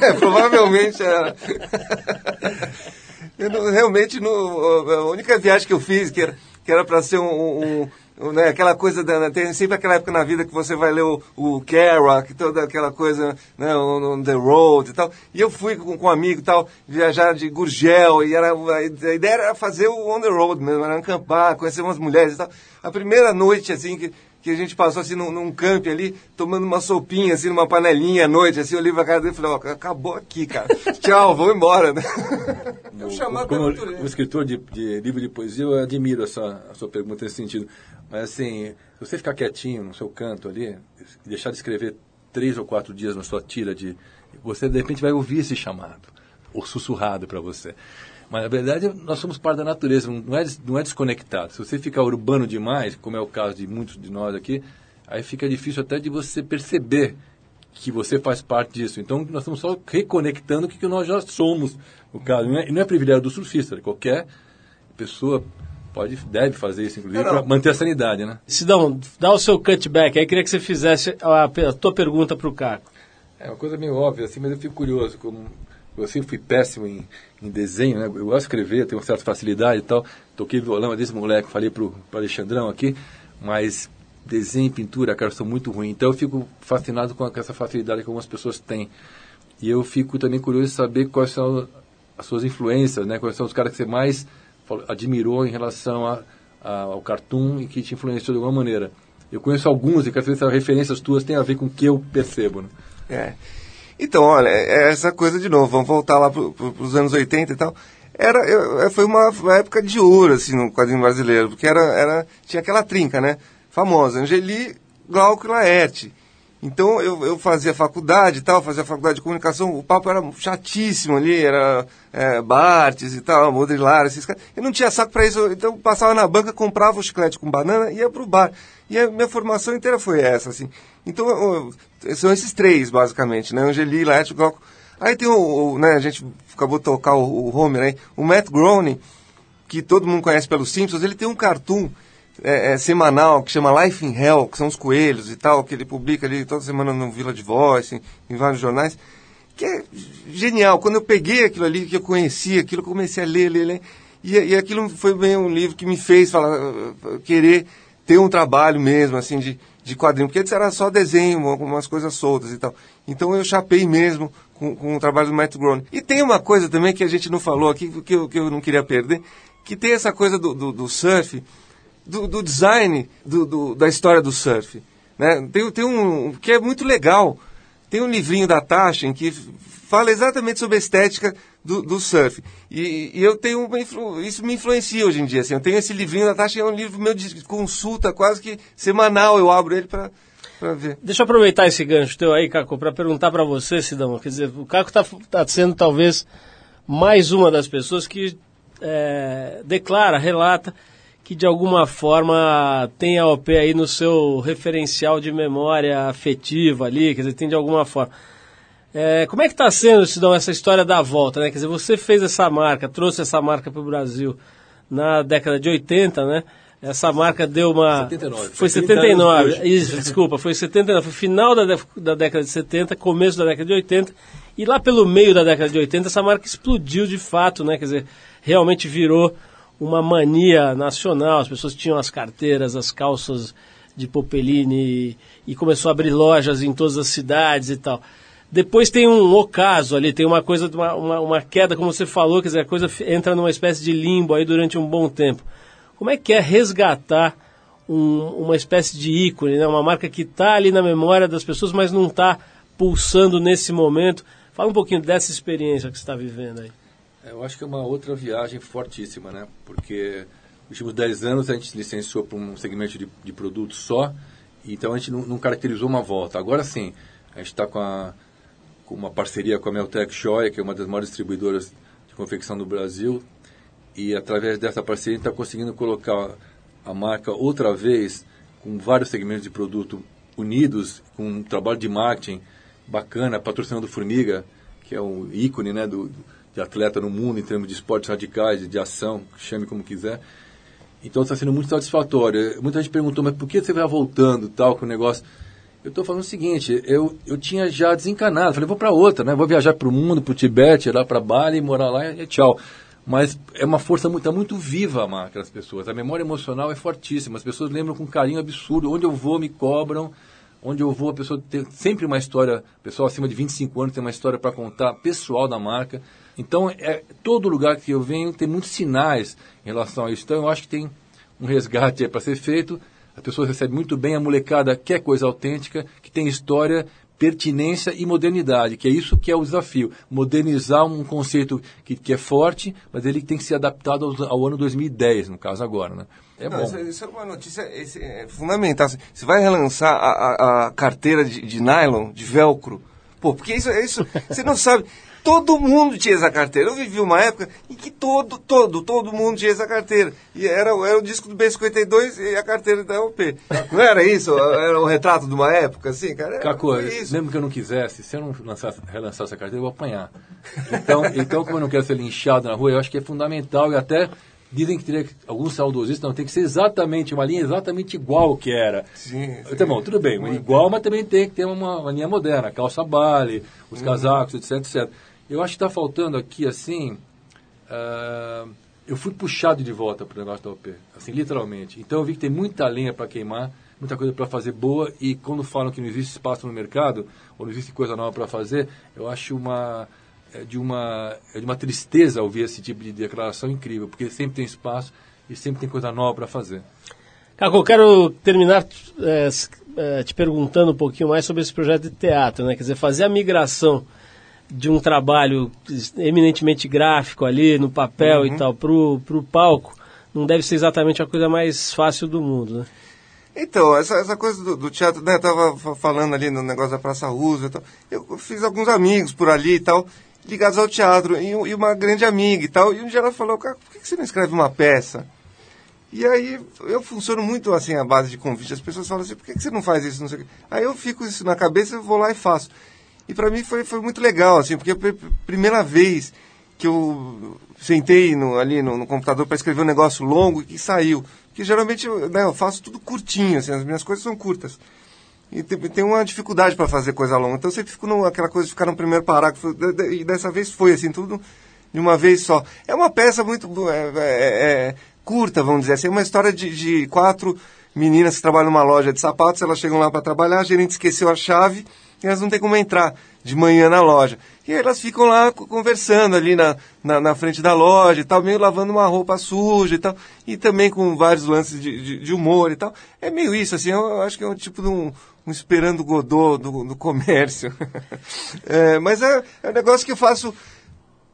É, provavelmente era. Eu não, realmente, no, a única viagem que eu fiz, que era para ser um... um, um né, aquela coisa, da, tem sempre aquela época na vida que você vai ler o, o Kerouac, toda aquela coisa, né, on the road e tal. E eu fui com, com um amigo e tal, viajar de Gurgel, e era, a ideia era fazer o on the road mesmo, era acampar, conhecer umas mulheres e tal. A primeira noite, assim, que... que a gente passou assim num, num camping ali, tomando uma sopinha, assim, numa panelinha à noite, assim, eu olhei pra cara dele e falei, ó, acabou aqui, cara. Tchau, vou embora. Eu o, chamava como o escritor de, de livro de poesia, eu admiro essa, a sua pergunta nesse sentido. Mas assim, se você ficar quietinho no seu canto ali, deixar de escrever três ou quatro dias na sua tira de... Você, de repente, vai ouvir esse chamado, ou sussurrado para você. Mas, na verdade, nós somos parte da natureza, não é, não é desconectado. Se você ficar urbano demais, como é o caso de muitos de nós aqui, aí fica difícil até de você perceber que você faz parte disso. Então, nós estamos só reconectando o que nós já somos. No caso, não é, não é privilégio do surfista, qualquer pessoa... Pode, deve fazer isso, inclusive, para manter a sanidade, né? Sidão, dá o seu cutback. Aí queria que você fizesse a, a tua pergunta para o Caco. É uma coisa meio óbvia, assim, mas eu fico curioso. Como eu sempre fui péssimo em, em desenho, né? Eu gosto de escrever, tenho uma certa facilidade e tal. Toquei violão desse moleque, falei para o Alexandrão aqui, mas desenho e pintura, cara, são muito ruins. Então eu fico fascinado com, a, com essa facilidade que algumas pessoas têm. E eu fico também curioso de saber quais são as suas influências, né? Quais são os caras que você mais... admirou em relação a, a, ao cartoon e que te influenciou de alguma maneira. Eu conheço alguns e quero saber se as referências tuas têm a ver com o que eu percebo. Né? É. Então, olha, essa coisa de novo, vamos voltar lá para pro, os anos oitenta e tal. Era, eu, foi uma, uma época de ouro, assim, no quadrinho brasileiro, porque era, era, tinha aquela trinca, né? Famosa, Angeli, Glauco e Laerte. Então, eu, eu fazia faculdade e tal, fazia faculdade de comunicação, o papo era chatíssimo ali, era é, Bartes e tal, Modrilar, esses caras. Eu não tinha saco pra isso, então passava na banca, comprava o chiclete com banana e ia pro bar. E a minha formação inteira foi essa, assim. Então, eu, eu, são esses três, basicamente, né? Angeli, Laerte, Glauco. Aí tem o, o, né, a gente acabou de tocar o, o Homer aí, o Matt Groening, que todo mundo conhece pelos Simpsons, ele tem um cartoon... É, é, semanal, que chama Life in Hell, que são os coelhos e tal, que ele publica ali toda semana no Vila de Voz, em, em vários jornais, que é genial. Quando eu peguei aquilo ali, que eu conheci aquilo, eu comecei a ler, ler, ler, e, e aquilo foi bem um livro que me fez falar, querer ter um trabalho mesmo, assim, de, de quadrinho, porque antes era só desenho, algumas coisas soltas e tal. Então eu chapei mesmo com, com o trabalho do Matt Groening. E tem uma coisa também que a gente não falou aqui, que eu, que eu não queria perder, que tem essa coisa do, do, do surf, Do, do design do, do, da história do surf, né? Tem, tem um que é muito legal, tem um livrinho da Tasha em que fala exatamente sobre a estética do, do surf, e, e eu tenho uma influ, isso me influencia hoje em dia, assim. Eu tenho esse livrinho da Tasha, é um livro meu de consulta quase que semanal, eu abro ele para para ver. Deixa eu aproveitar esse gancho teu aí, Caco, para perguntar para você, Sidão, quer dizer, o Caco está tá sendo talvez mais uma das pessoas que é, declara, relata que de alguma forma tem a O P aí no seu referencial de memória afetiva ali, quer dizer, tem de alguma forma. É, como é que está sendo, Sidão, essa história da volta, né? Quer dizer, você fez essa marca, trouxe essa marca para o Brasil na década de oitenta, né? Essa marca deu uma... setenta e nove. Foi setenta e nove, isso, desculpa, foi setenta e nove, foi final da, da década de setenta, começo da década de oitenta, e lá pelo meio da década de oitenta essa marca explodiu de fato, né? Quer dizer, realmente virou uma mania nacional, as pessoas tinham as carteiras, as calças de popeline, e começou a abrir lojas em todas as cidades e tal. Depois tem um ocaso ali, tem uma coisa, uma, uma, uma queda, como você falou, quer dizer, a coisa entra numa espécie de limbo aí durante um bom tempo. Como é que é resgatar um, uma espécie de ícone, né? Uma marca que está ali na memória das pessoas, mas não está pulsando nesse momento? Fala um pouquinho dessa experiência que você está vivendo aí. Eu acho que é uma outra viagem fortíssima, né? Porque nos últimos dez anos a gente licenciou para um segmento de, de produto só, então a gente não, não caracterizou uma volta. Agora sim, a gente está com, com uma parceria com a Meltec Shoy, que é uma das maiores distribuidoras de confecção do Brasil, e através dessa parceria a gente está conseguindo colocar a marca outra vez com vários segmentos de produto unidos, com um trabalho de marketing bacana, patrocinando Formiga, que é um ícone, né, do... de atleta no mundo, em termos de esportes radicais, de ação, chame como quiser. Então está sendo muito satisfatório. Muita gente perguntou, mas por que você vai voltando tal, com o negócio? Eu estou falando o seguinte, eu, eu tinha já desencanado, falei, vou para outra, né? Vou viajar para o mundo, para o Tibete, ir lá para Bali, morar lá e tchau. Mas é uma força muito, tá muito viva a marca das pessoas, a memória emocional é fortíssima, as pessoas lembram com carinho absurdo, onde eu vou me cobram, onde eu vou a pessoa tem sempre uma história, pessoal acima de vinte e cinco anos tem uma história para contar pessoal da marca. Então, é, todo lugar que eu venho tem muitos sinais em relação a isso. Então, eu acho que tem um resgate para ser feito. as pessoas recebem muito bem, a molecada quer coisa autêntica, que tem história, pertinência e modernidade, que é isso que é o desafio, modernizar um conceito que, que é forte, mas ele tem que ser adaptado ao, ao ano dois mil e dez, no caso agora, né? É não, bom. Isso, isso é uma notícia esse, é fundamental. Você vai relançar a, a, a carteira de, de nylon, de velcro, pô, porque isso, isso você não sabe... Todo mundo tinha essa carteira. Eu vivi uma época em que todo, todo, todo mundo tinha essa carteira. E era, era o disco do B cinquenta e dois e a carteira da O P. Não era isso? Era um retrato de uma época, assim, cara? Era, Caco, mesmo que eu não quisesse, se eu não lançasse, relançar essa carteira, eu vou apanhar. Então, então, como eu não quero ser linchado na rua, eu acho que é fundamental. E até dizem que teria alguns saudosistas, não, tem que ser exatamente, uma linha exatamente igual que era. Sim, sim. Então, bom, tudo bem, mas igual, mas também tem que ter uma, uma linha moderna, calça bale, os casacos, uhum. etc, etcétera. Eu acho que está faltando aqui, assim, uh, eu fui puxado de volta para o negócio da O P, assim, literalmente. Então eu vi que tem muita lenha para queimar, muita coisa para fazer boa, e quando falam que não existe espaço no mercado, ou não existe coisa nova para fazer, eu acho uma, é de, uma, é de uma tristeza ouvir esse tipo de declaração incrível, porque sempre tem espaço e sempre tem coisa nova para fazer. Caco, eu quero terminar é, é, te perguntando um pouquinho mais sobre esse projeto de teatro, né? Quer dizer, fazer a migração de um trabalho eminentemente gráfico ali, no papel uhum. e tal, pro, pro palco, não deve ser exatamente a coisa mais fácil do mundo, né? Então, essa, essa coisa do, do teatro, né, eu tava falando ali no negócio da Praça Roosevelt e tal, eu fiz alguns amigos por ali e tal, ligados ao teatro, e, e uma grande amiga e tal, e um dia ela falou, cara, por que você não escreve uma peça? E aí, eu funciono muito assim, à base de convite, as pessoas falam assim, por que você não faz isso, não sei o quê? Aí eu fico isso na cabeça, eu vou lá e faço. E para mim foi, foi muito legal, assim, porque a primeira vez que eu sentei no, ali no, no computador para escrever um negócio longo e saiu. Porque geralmente eu, né, eu faço tudo curtinho, assim, as minhas coisas são curtas. E tem, tem uma dificuldade para fazer coisa longa. Então eu sempre fico naquela coisa de ficar no primeiro parágrafo. E dessa vez foi, assim, tudo de uma vez só. É uma peça muito é, é, é, curta, vamos dizer assim. É uma história de, de quatro meninas que trabalham numa loja de sapatos. Elas chegam lá para trabalhar, a gerente esqueceu a chave. E elas não têm como entrar de manhã na loja. E aí elas ficam lá conversando ali na, na, na frente da loja e tal, meio lavando uma roupa suja e tal, e também com vários lances de, de, de humor e tal. É meio isso, assim, eu acho que é um tipo de um, um Esperando Godot do, do comércio. É, mas é, é um negócio que eu faço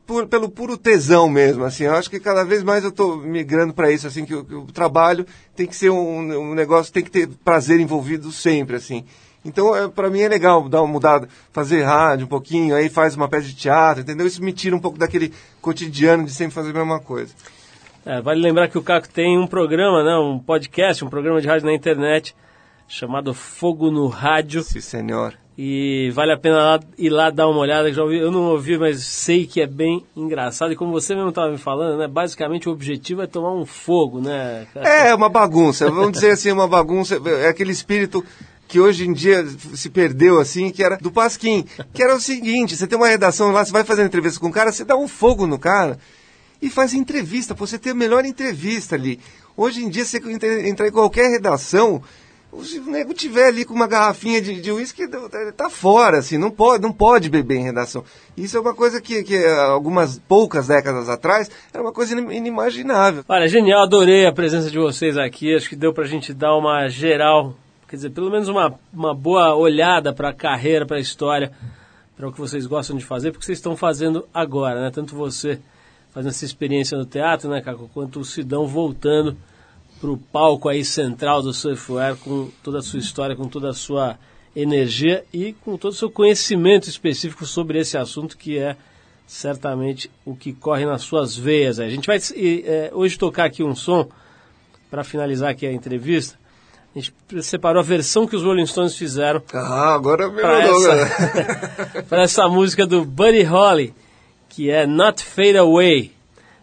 por, pelo puro tesão mesmo, assim. Eu acho que cada vez mais eu estou migrando para isso, assim, que o, que o trabalho tem que ser um, um negócio, tem que ter prazer envolvido sempre, assim. Então, é, para mim é legal dar uma mudada, fazer rádio um pouquinho, aí faz uma peça de teatro, entendeu? Isso me tira um pouco daquele cotidiano de sempre fazer a mesma coisa. É, vale lembrar que o Caco tem um programa, né, um podcast, um programa de rádio na internet, chamado Fogo no Rádio. Sim, senhor. E vale a pena lá, ir lá dar uma olhada, já ouvi, eu não ouvi, mas sei que é bem engraçado. E como você mesmo estava me falando, né, basicamente o objetivo é tomar um fogo, né? É, uma bagunça, vamos dizer assim, uma bagunça, é aquele espírito que hoje em dia se perdeu, assim, que era do Pasquim, que era o seguinte, você tem uma redação lá, você vai fazer entrevista com o cara, você dá um fogo no cara e faz entrevista, pô, você tem a melhor entrevista ali. Hoje em dia, você entrar em qualquer redação, se o nego tiver ali com uma garrafinha de, de uísque, tá fora, assim, não pode, não pode beber em redação. Isso é uma coisa que, que algumas poucas décadas atrás era uma coisa inimaginável. Olha, genial, adorei a presença de vocês aqui, acho que deu pra gente dar uma geral... Quer dizer, pelo menos uma, uma boa olhada para a carreira, para a história, para o que vocês gostam de fazer, porque vocês estão fazendo agora, né? Tanto você fazendo essa experiência no teatro, né, Caco, quanto o Sidão voltando para o palco aí central do Surfwear com toda a sua história, com toda a sua energia e com todo o seu conhecimento específico sobre esse assunto, que é certamente o que corre nas suas veias. A gente vai é, hoje tocar aqui um som para finalizar aqui a entrevista. A gente separou a versão que os Rolling Stones fizeram. Ah, agora me mandou, galera. Para essa música do Buddy Holly, que é Not Fade Away.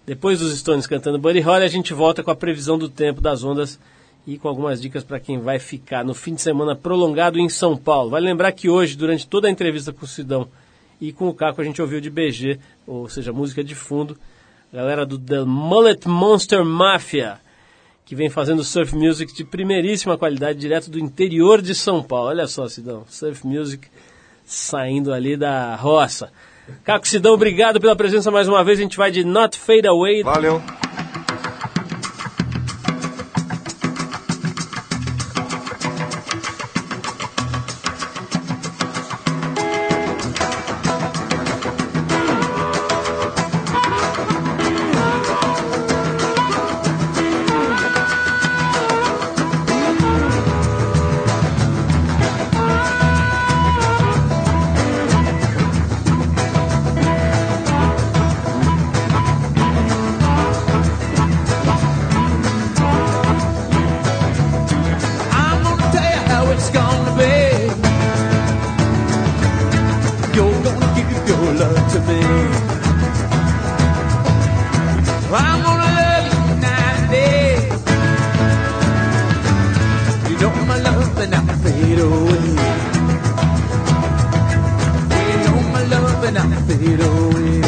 Depois dos Stones cantando Buddy Holly, a gente volta com a previsão do tempo, das ondas e com algumas dicas para quem vai ficar no fim de semana prolongado em São Paulo. Vale lembrar que hoje, durante toda a entrevista com o Sidão e com o Caco, a gente ouviu de B G, ou seja, música de fundo, a galera do The Mullet Monster Mafia, que vem fazendo surf music de primeiríssima qualidade, direto do interior de São Paulo. Olha só, Sidão, surf music saindo ali da roça. Caco, Sidão, obrigado pela presença mais uma vez. A gente vai de Not Fade Away. Valeu. you're gonna give your love to me. I'm gonna love you night and day. You know my love and I fade away. You know my love and I fade away.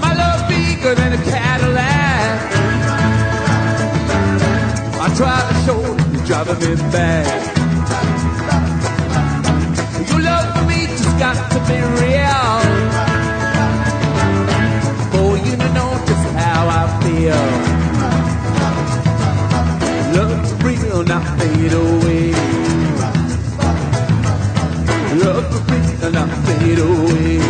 My love bigger than a Cadillac. I try to show you, you're driving me back. Got to be real, for you to know just how I feel. Love's real, not fade away. Love's real, not fade away.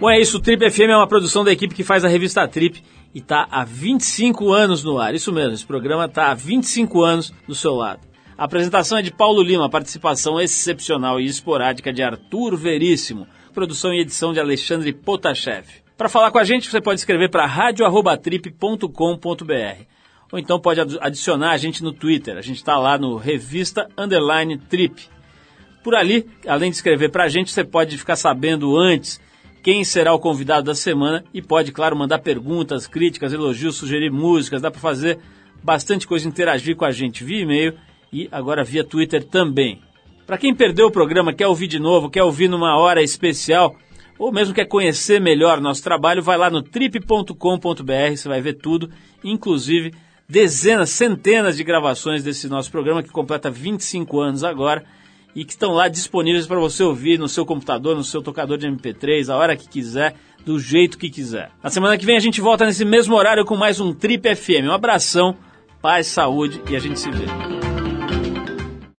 Bom, é isso, o Trip F M é uma produção da equipe que faz a revista Trip e está há vinte e cinco anos no ar. Isso mesmo, esse programa está há vinte e cinco anos do seu lado. A apresentação é de Paulo Lima, participação excepcional e esporádica de Arthur Veríssimo, produção e edição de Alexandre Potashev. Para falar com a gente, você pode escrever para radio arroba trip ponto com ponto b r ou então pode adicionar a gente no Twitter. A gente está lá no Revista Underline Trip. Por ali, além de escrever para a gente, você pode ficar sabendo antes quem será o convidado da semana e pode, claro, mandar perguntas, críticas, elogios, sugerir músicas. Dá para fazer bastante coisa, interagir com a gente via e-mail e agora via Twitter também. Para quem perdeu o programa, quer ouvir de novo, quer ouvir numa hora especial ou mesmo quer conhecer melhor nosso trabalho, vai lá no trip ponto com ponto b r, você vai ver tudo, inclusive dezenas, centenas de gravações desse nosso programa que completa vinte e cinco anos agora, e que estão lá disponíveis para você ouvir no seu computador, no seu tocador de M P três, a hora que quiser, do jeito que quiser. Na semana que vem a gente volta nesse mesmo horário com mais um Trip F M. Um abração, paz, saúde e a gente se vê.